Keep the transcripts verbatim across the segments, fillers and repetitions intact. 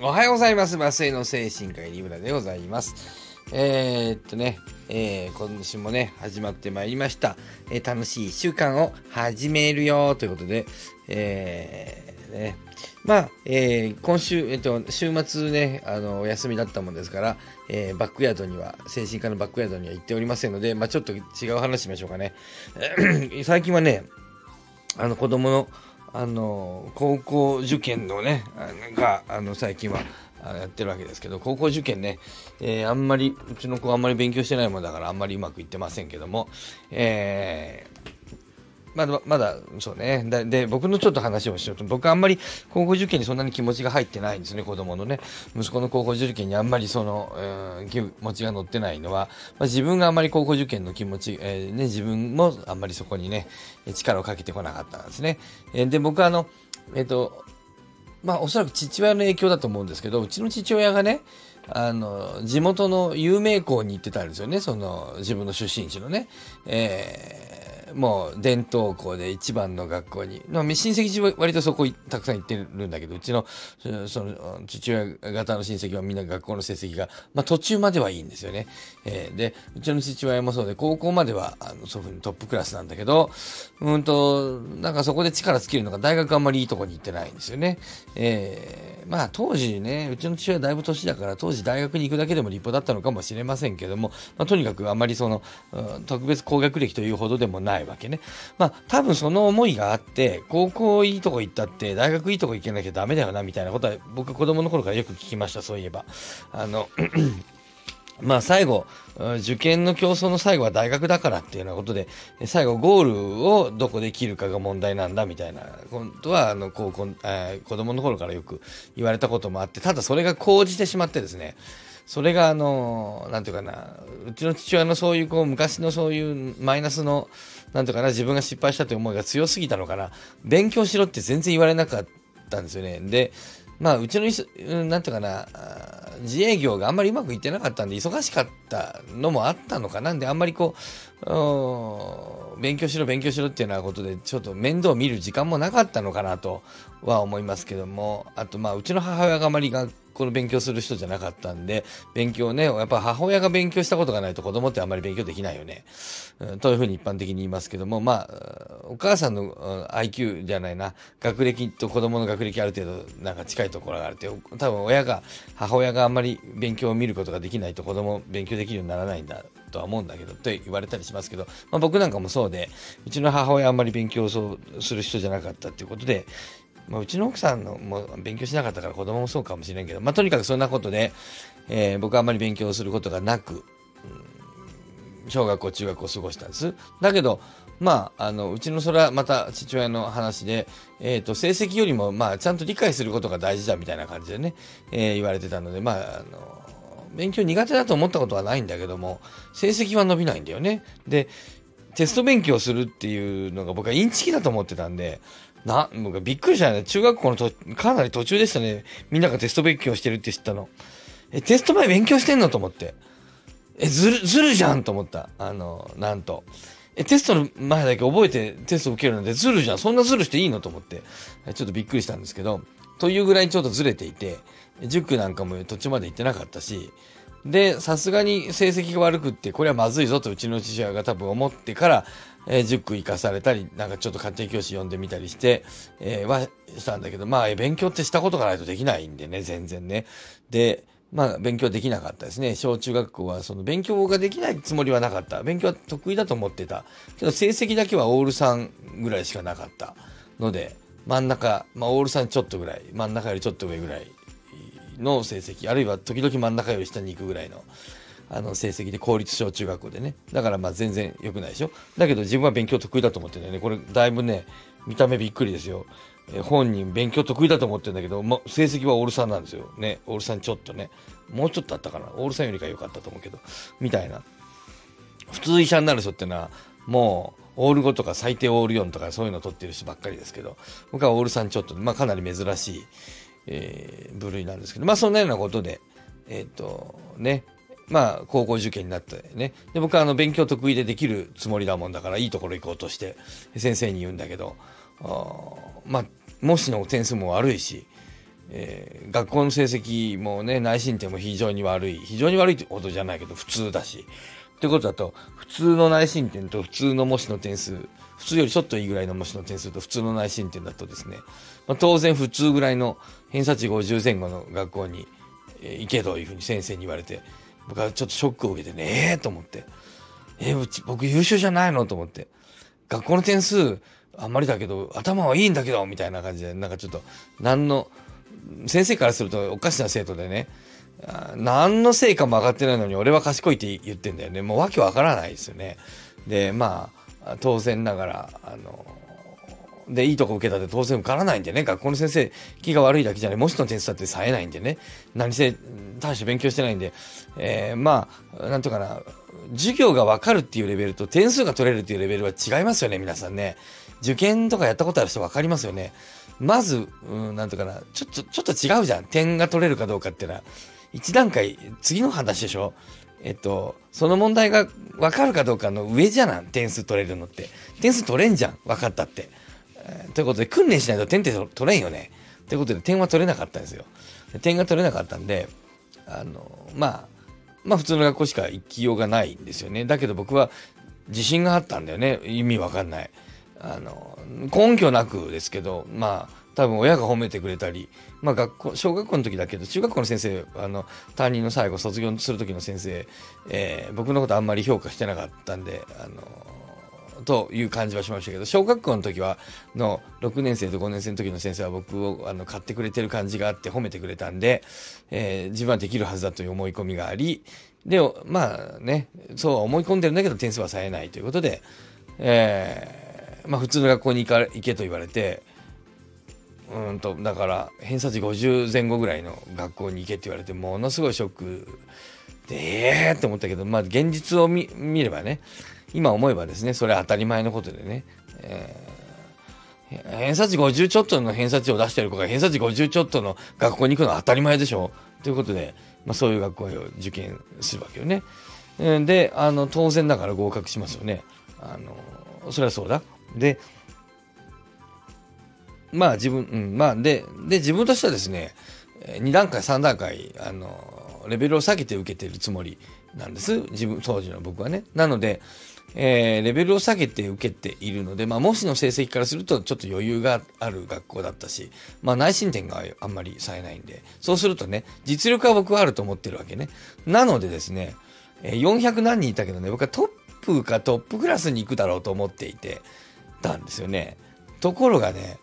おはようございます。麻酔の精神科医リブラでございます。えー、っとね、えー、今週もね始まってまいりました、えー、楽しいいっしゅうかんを始めるよということで、えーね、まあ、えー、今週、えー、と週末ねあのお休みだったもんですから、えー、バックヤードには精神科のバックヤードには行っておりませんので、まあ、ちょっと違う話しましょうかね最近はねあの子供のあの高校受験のねがあの最近はやってるわけですけど、高校受験ね、えー、あんまりうちの子はあんまり勉強してないもんだからあんまりうまくいってませんけども、えー、まだまだそうねだで僕のちょっと話をしようと、僕はあんまり高校受験にそんなに気持ちが入ってないんですね。子供のね息子の高校受験にあんまりその、えー、気持ちが乗ってないのは、まあ、自分があんまり高校受験の気持ち、えーね、自分もあんまりそこにね力をかけてこなかったんですね。えー、で僕はあのえっとまあおそらく父親の影響だと思うんですけど、うちの父親がねあの地元の有名校に行ってたんですよね。その自分の出身地のね、えー、もう伝統校で一番の学校に、まあ、親戚中は割とそこたくさん行ってるんだけど、うちのその父親方の親戚はみんな学校の成績が、まあ、途中まではいいんですよね。えー、でうちの父親もそうで高校まではあのそういうふうにトップクラスなんだけど、うんとなんかそこで力尽きるのが大学あんまりいいとこに行ってないんですよね。えー、まあ当時ねうちの父親だいぶ年だから当時大学に行くだけでも立派だったのかもしれませんけども、まあ、とにかくあまりその、うん、特別高学歴というほどでもないわけね。まあ多分その思いがあって高校いいとこ行ったって大学いいとこ行けなきゃダメだよなみたいなことは僕子供の頃からよく聞きました。そういえばあのまあ最後受験の競争の最後は大学だからっていうようなことで最後ゴールをどこで切るかが問題なんだみたいなことはあの高校、えー、子供の頃からよく言われたこともあって、ただそれが高じてしまってですね、それがあのなんていうかなうちの父親のそういうこう昔のそういうマイナスのなんていうかな自分が失敗したという思いが強すぎたのかな、勉強しろって全然言われなかったんですよね。でまあうちのなんていうかな自営業があんまりうまくいってなかったんで忙しかったのもあったのかなんで、あんまりこう勉強しろ勉強しろっていうようなことでちょっと面倒を見る時間もなかったのかなとは思いますけども、あとまあうちの母親があまり学校の勉強する人じゃなかったんで勉強ねやっぱ母親が勉強したことがないと子供ってあんまり勉強できないよね、うん、というふうに一般的に言いますけども、まあお母さんの アイキュー じゃないな学歴と子供の学歴ある程度なんか近いところがあるって多分親が母親があんまり勉強を見ることができないと子供勉強できるようにならないんだとは思うんだけどって言われたりしますけど、まあ、僕なんかもそうでうちの母親あんまり勉強をする人じゃなかったっていうことで、まあ、うちの奥さんのも勉強しなかったから子供もそうかもしれんけど、まあ、とにかくそんなことで、えー、僕はあんまり勉強することがなく、うん、小学校中学校を過ごしたんです。だけどまあ、あのうちのそれはまた父親の話で、えー、と成績よりも、まあ、ちゃんと理解することが大事だみたいな感じでね、えー、言われてたので、まあ、あの勉強苦手だと思ったことはないんだけども成績は伸びないんだよね。でテスト勉強するっていうのが僕はインチキだと思ってたんでな僕はびっくりしたね。中学校のとかなり途中でしたね。みんながテスト勉強してるって知ったのえテスト前勉強してんのと思ってえずるずるじゃんと思った。あのなんとえテストの前だけ覚えてテスト受けるなんてずるじゃんそんなずるしていいのと思ってちょっとびっくりしたんですけど、というぐらいちょっとずれていて塾なんかも途中まで行ってなかったしでさすがに成績が悪くってこれはまずいぞとうちの父親が多分思ってから、えー、塾行かされたりなんかちょっと家庭教師呼んでみたりして、えー、はしたんだけど、まあ勉強ってしたことがないとできないんでね全然ね。でまあ勉強できなかったですね。小中学校はその勉強ができないつもりはなかった。勉強は得意だと思ってたけど成績だけはオールさんぐらいしかなかったので真ん中、まあ、オールさんちょっとぐらい真ん中よりちょっと上ぐらいの成績あるいは時々真ん中より下に行くぐらいのあの成績で公立小中学校でね。だからまあ全然良くないでしょ。だけど自分は勉強得意だと思ってるんだよね。これだいぶね見た目びっくりですよ。え本人勉強得意だと思ってるんだけど、ま、成績はオールさんなんですよね。オールさんちょっとねもうちょっとあったかなオールさんよりか良かったと思うけどみたいな。普通医者になる人ってのはもうオールごとか最低オールよんとかそういうの取ってる人ばっかりですけど、僕はオールさんちょっと、まあ、かなり珍しいえー、部類なんですけど、まあそんなようなことで、えっとね、まあ高校受験になってね、で僕はあの勉強得意でできるつもりだもんだからいいところ行こうとして先生に言うんだけど、あまあ模試の点数も悪いし、えー、学校の成績もね、内申点も非常に悪い、非常に悪いってことじゃないけど普通だしってことだと、普通の内申点と普通の模試の点数、普通よりちょっといいぐらいの模試の点数と普通の内申点だとですね、まあ、当然普通ぐらいの偏差値ごじゅう前後の学校に行けというふうに先生に言われて、僕はちょっとショックを受けてね、えーと思って、えー、うち僕優秀じゃないのと思って、学校の点数あんまりだけど頭はいいんだけどみたいな感じで、なんかちょっと何の先生からするとおかしな生徒でね、何の成果も上がってないのに俺は賢いって言ってんだよね。もうわけわからないですよね。でまあ当然ながらあのでいいとこ受けたって当然受からないんでね、学校の先生気が悪いだけじゃない、模試の点数だって冴えないんでね、何せ大して勉強してないんで、えー、まあなんとかな、授業が分かるっていうレベルと点数が取れるっていうレベルは違いますよね。皆さんね、受験とかやったことある人分かりますよね。まず、うん、なんとかな、ちょっとちょっと違うじゃん。点が取れるかどうかっていうのは一段階次の話でしょ。えっとその問題が分かるかどうかの上じゃない、点数取れるのって。点数取れんじゃん、分かったって、えー、ということで訓練しないと点って取れんよね。ということで点は取れなかったんですよ。点が取れなかったんで、あのまあまあ普通の学校しか行きようがないんですよね。だけど僕は自信があったんだよね。意味わかんない、あの根拠なくですけど、まあ多分親が褒めてくれたり、まあ学校小学校の時だけど、中学校の先生、あの担任の最後卒業する時の先生、えー、僕のことあんまり評価してなかったんで、あのという感じはしましたけど、小学校の時はのろくねん生とごねん生の時の先生は僕をあの買ってくれてる感じがあって褒めてくれたんで、えー、自分はできるはずだという思い込みがあり、でまあね、そうは思い込んでるんだけど点数は冴えないということで、えーまあ、普通の学校に行か行けと言われて、うんとだから偏差値ごじゅう前後ぐらいの学校に行けって言われて、ものすごいショックでえーって思ったけど、まあ現実を 見, 見ればね、今思えばですね、それは当たり前のことでね、えー、偏差値ごじゅうちょっとの偏差値を出してる子が偏差値ごじゅうちょっとの学校に行くのは当たり前でしょということで、まあ、そういう学校を受験するわけよね。であの当然だから合格しますよね。あのそれはそうだ。でまあ自分、うん、まあでで自分としてはですね、に段階さん段階あのレベルを下げて受けているつもりなんです、自分当時の僕はね。なので、えー、レベルを下げて受けているので、まあ模試の成績からするとちょっと余裕がある学校だったし、まあ内申点があんまり冴えないんで、そうするとね、実力は僕はあると思ってるわけね。なのでですね、よんひゃく何人いたけどね、僕はトップかトップクラスに行くだろうと思っていてたんですよね。ところがね、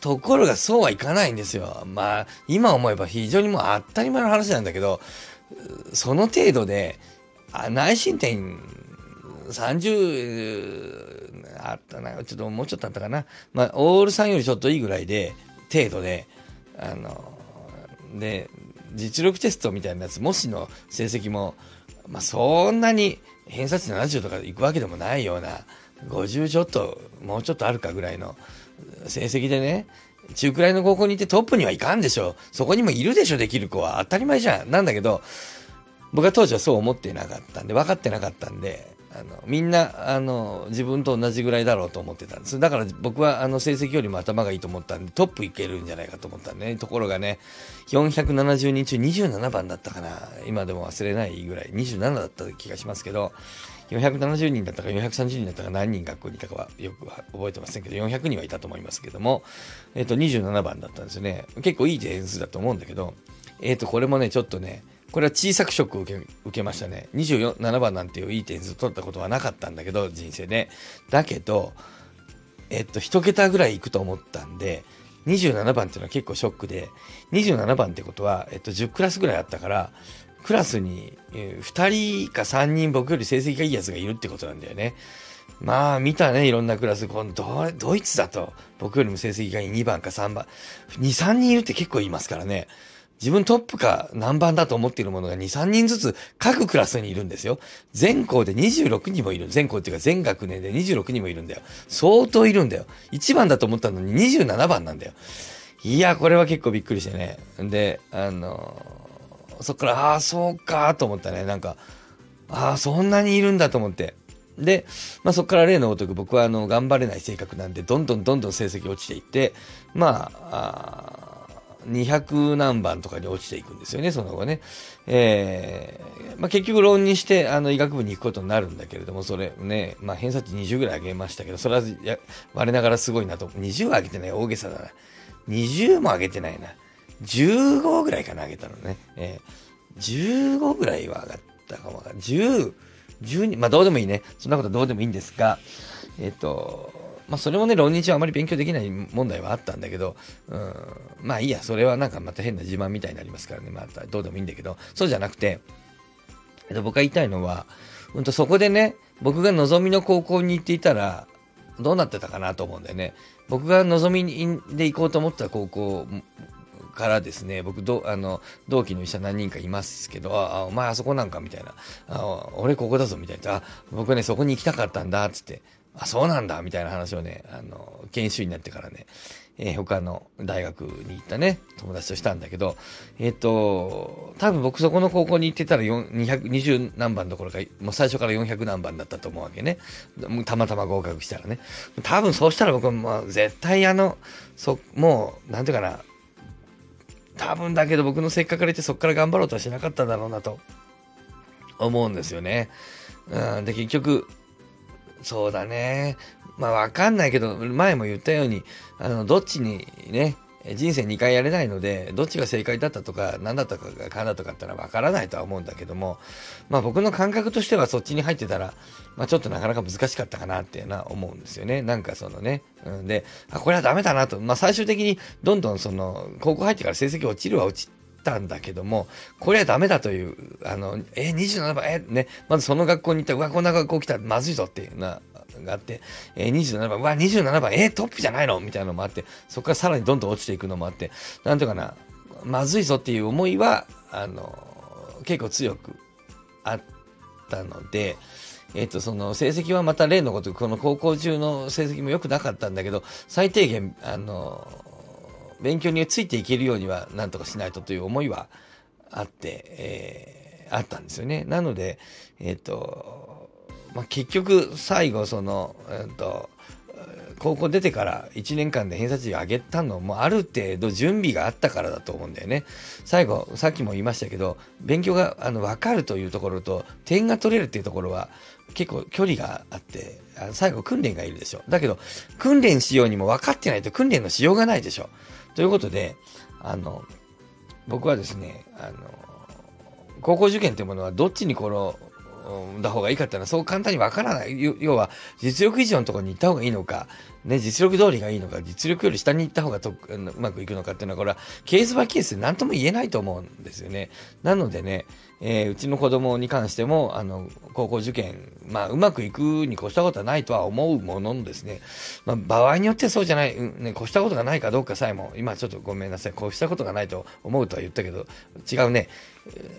ところがそうはいかないんですよ。まあ今思えば非常にもう当たり前の話なんだけど、その程度で内申点さんじゅうあったな、ちょっともうちょっとあったかな、まあオールさんよりちょっといいぐらいで程度で、あので実力テストみたいなやつ、模試の成績も、まあ、そんなに偏差値ななじゅうとかいくわけでもないようなごじゅうちょっともうちょっとあるかぐらいの成績でね、中くらいの高校にいてトップにはいかんでしょ。そこにもいるでしょ、できる子は。当たり前じゃん。なんだけど僕は当時はそう思ってなかったんで、分かってなかったんで、あのみんなあの自分と同じぐらいだろうと思ってたんです。だから僕はあの成績よりも頭がいいと思ったんで、トップいけるんじゃないかと思ったんでね。ところがね、よんひゃくななじゅうにん中にじゅうななばんだったかな、今でも忘れないぐらいにじゅうななだった気がしますけど、よんひゃくななじゅうにんだったかよんひゃくさんじゅうにんだったか、何人学校にいたかはよくは覚えてませんけど、よんひゃくにんはいたと思いますけども、えっとにじゅうななばんだったんですよね。結構いい点数だと思うんだけど、えっとこれもね、ちょっとね、これは小さくショックを受け、受けましたね。にじゅうななばんなんていういい点数取ったことはなかったんだけど、人生で。だけど、えっと、一桁ぐらいいくと思ったんで、にじゅうななばんっていうのは結構ショックで、にじゅうななばんってことは、えっと、じゅうクラスぐらいあったから、クラスにふたりかさんにん僕より成績がいいやつがいるってことなんだよね。まあ見たね、いろんなクラス、この ド, ドイツだと僕よりも成績がいいにばんかさんばん、にさんにんいるって結構いますからね。自分トップか何番だと思っているものがにさんにんずつ各クラスにいるんですよ。全校でにじゅうろくにんもいる。全校っていうか全学年でにじゅうろくにんもいるんだよ。相当いるんだよ。いちばんだと思ったのににじゅうななばんなんだよ。いや、これは結構びっくりしてね。で、あのー、そっから、ああ、そうかと思ったね。なんか、ああ、そんなにいるんだと思って。で、まあ、そこから例のごとく僕はあの頑張れない性格なんで、どんどんどんどん成績落ちていって、まあ、あにひゃくなんばんとかに落ちていくんですよね、その後ね。えーまあ、結局論にしてあの医学部に行くことになるんだけれども、それね、まあ、偏差値にじゅうぐらい上げましたけど、それはや我ながらすごいなと。にじゅうは上げてない、大げさだな。にじゅうも上げてないな。じゅうごぐらいかな、上げたのね。えー、じゅうごぐらいは上がったかも。じゅう、じゅうに、まあどうでもいいね。そんなことどうでもいいんですが、えっと、まあそれもね、論にしてはあまり勉強できない問題はあったんだけど、うん、まあいいや、それはなんかまた変な自慢みたいになりますからね、またどうでもいいんだけど、そうじゃなくて、えっと、僕が言いたいのは、うんとそこでね、僕が望みの高校に行っていたら、どうなってたかなと思うんだよね。僕が望みで行こうと思った高校からですね、僕どあの同期の医者何人かいますけど、あお前あそこなんかみたいな、あ俺ここだぞみたいな、あ僕ねそこに行きたかったんだっつって、あそうなんだみたいな話をね、あの研修医になってからね、えー、他の大学に行ったね友達としたんだけど、えっ、ー、と多分僕そこの高校に行ってたらにひゃくにじゅうなんばんどころかもう最初からよんひゃくなんばんだったと思うわけね。たまたま合格したらね、多分そうしたら僕はもう絶対あのそもうなんていうかな、多分だけど僕のせっかく入れてそこから頑張ろうとはしなかっただろうなと思うんですよね。うん、で結局そうだね、まあわかんないけど前も言ったようにあのどっちにね人生にかいやれないので、どっちが正解だったとか何だったかがかんだとかってのはわからないとは思うんだけども、まあ僕の感覚としてはそっちに入ってたら、まあ、ちょっとなかなか難しかったかなっていうのは思うんですよね。なんかそのね、うん、であこれはダメだなと、まあ最終的にどんどんその高校入ってから成績落ちるは落ちたんだけども、これはダメだというあのえにじゅうななばんえね、まずその学校に行ったらうわこんな学校来たらまずいぞっていうながあって、えー、にじゅうななばんうわにじゅうななばんえー、トップじゃないのみたいなのもあって、そこからさらにどんどん落ちていくのもあって、なんていうかなまずいぞっていう思いはあのー、結構強くあったので、えー、とその成績はまた例のごとくこの高校中の成績も良くなかったんだけど、最低限あのー、勉強についていけるようにはなんとかしないとという思いはあって、えー、あったんですよね。なのでえっ、ー、とまあ、結局最後その、うん、と高校出てからいちねんかんで偏差値を上げたのもある程度準備があったからだと思うんだよね。最後さっきも言いましたけど、勉強があの分かるというところと点が取れるっていうところは結構距離があって、最後訓練がいるでしょ。だけど訓練しようにも分かってないと訓練のしようがないでしょ。ということであの僕はですねあの高校受験というものはどっちにこのだ方がいいかっていうのはそう簡単にわからない。要は実力以上のところに行った方がいいのか、ね、実力通りがいいのか、実力より下に行った方がとうまくいくのかっていうのはこれはケースバイケースで何とも言えないと思うんですよね。なのでね、えー、うちの子供に関してもあの高校受験、まあ、うまくいくに越したことはないとは思うもののですね、まあ、場合によってそうじゃない、うんね、越したことがないかどうかさえも今ちょっとごめんなさい、越したことがないと思うとは言ったけど違うね、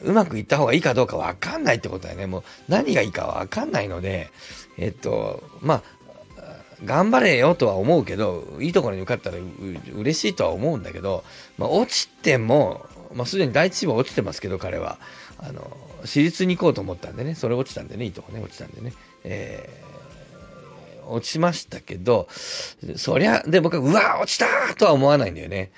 うまくいった方がいいかどうかわかんないってことはね、もう何がいいかわかんないので、えっとまあ頑張れよとは思うけど、いいところに受かったらう嬉しいとは思うんだけど、まあ、落ちても、まあ、すでに第一志望落ちてますけど、彼はあの私立に行こうと思ったんでね、それ落ちたんでね、いいとこね落ちたんでね、えー、落ちましたけど、そりゃで僕はうわ落ちたーとは思わないんだよね。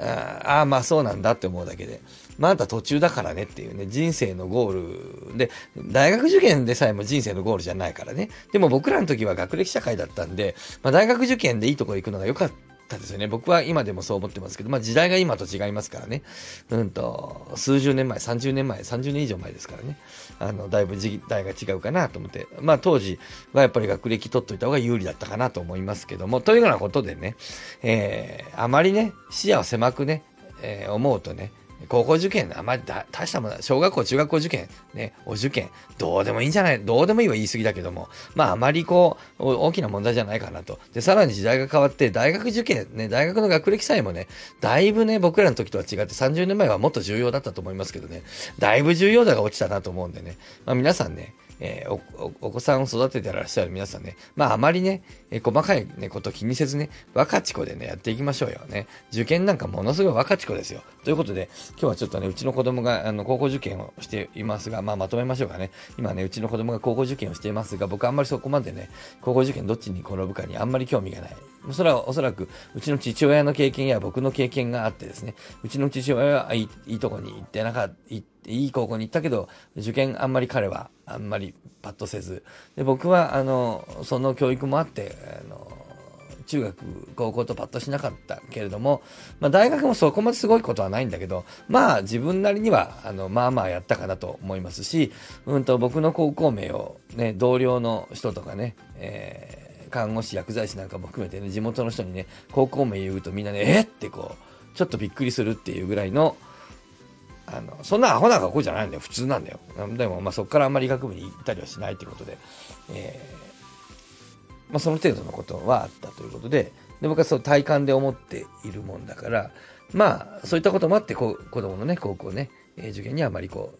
ああまあそうなんだって思うだけで、まあ、あんた途中だからねっていうね、人生のゴールで大学受験でさえも人生のゴールじゃないからね。でも僕らの時は学歴社会だったんで、まあ、大学受験でいいところ行くのが良かったですよね。僕は今でもそう思ってますけど、まあ、時代が今と違いますからね、うんと数十年前さんじゅうねんまえさんじゅうねんいじょうまえですからね、あのだいぶ時代が違うかなと思って、まあ当時はやっぱり学歴取っといた方が有利だったかなと思いますけども、というようなことでね、えー、あまりね視野を狭くね、えー、思うとね、高校受験あんまり大したもの、小学校中学校受験ね、お受験どうでもいいんじゃない、どうでもいいは言い過ぎだけども、まああまりこう大きな問題じゃないかなと。でさらに時代が変わって大学受験ね、大学の学歴さえもねだいぶね僕らの時とは違ってさんじゅうねんまえはもっと重要だったと思いますけどね、だいぶ重要度が落ちたなと思うんでね、まあ、皆さんね、えー、お, お, お子さんを育ててらっしゃる皆さんね、まああまりね、えー、細かい、ね、こと気にせずね、若ち子でねやっていきましょうよね。受験なんかものすごい若ち子ですよ。ということで今日はちょっとねうちの子供があの高校受験をしていますが、まあまとめましょうかね。今ねうちの子供が高校受験をしていますが、僕あんまりそこまでね高校受験どっちに転ぶかにあんまり興味がないそれはおそらくうちの父親の経験や僕の経験があってですね、うちの父親はいい、いいとこに行ってなかった、いい高校に行ったけど受験あんまり彼はあんまりパッとせずで、僕はあのその教育もあってあの中学高校とパッとしなかったけれども、まあ、大学もそこまですごいことはないんだけど、まあ自分なりにはあのまあまあやったかなと思いますし、うんと僕の高校名を、ね、同僚の人とかね、えー、看護師薬剤師なんかも含めて、ね、地元の人にね高校名言うとみんなねえってこうちょっとびっくりするっていうぐらいの、あのそんなアホな学校じゃないんだよ、普通なんだよ。でもまあそこからあんまり医学部に行ったりはしないということで、えーまあ、その程度のことはあったということで、で僕はそう体感で思っているもんだから、まあそういったこともあってこ子供のね高校ね、えー、受験にはあまりこ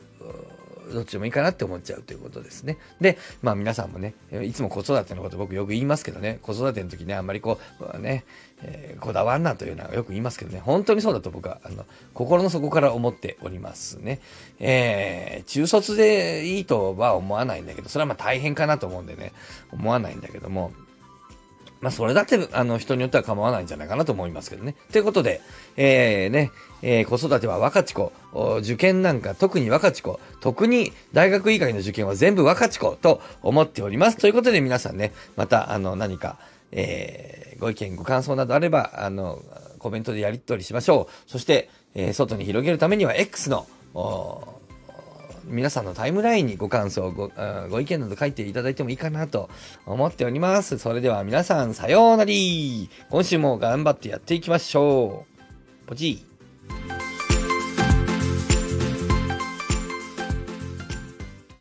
うどっちでもいいかなって思っちゃうということですね。でまあ皆さんもね、いつも子育てのこと僕よく言いますけどね、子育ての時ねあんまりこうね、えー、こだわんなというのはよく言いますけどね、本当にそうだと僕はあの心の底から思っておりますね。えー、中卒でいいとは思わないんだけど、それはまあ大変かなと思うんでね思わないんだけども、まあそれだってあの人によっては構わないんじゃないかなと思いますけどね。ということで、えー、ね、えー、子育ては若ち子、受験なんか特に若ち子、特に大学以外の受験は全部若ち子と思っております。ということで皆さんね、またあの何か、えー、ご意見ご感想などあればあのコメントでやり取りしましょう。そして、えー、外に広げるためには X の皆さんのタイムラインにご感想、ご、ご意見など書いていただいてもいいかなと思っております。それでは皆さんさようなり。今週も頑張ってやっていきましょう。ポチッ。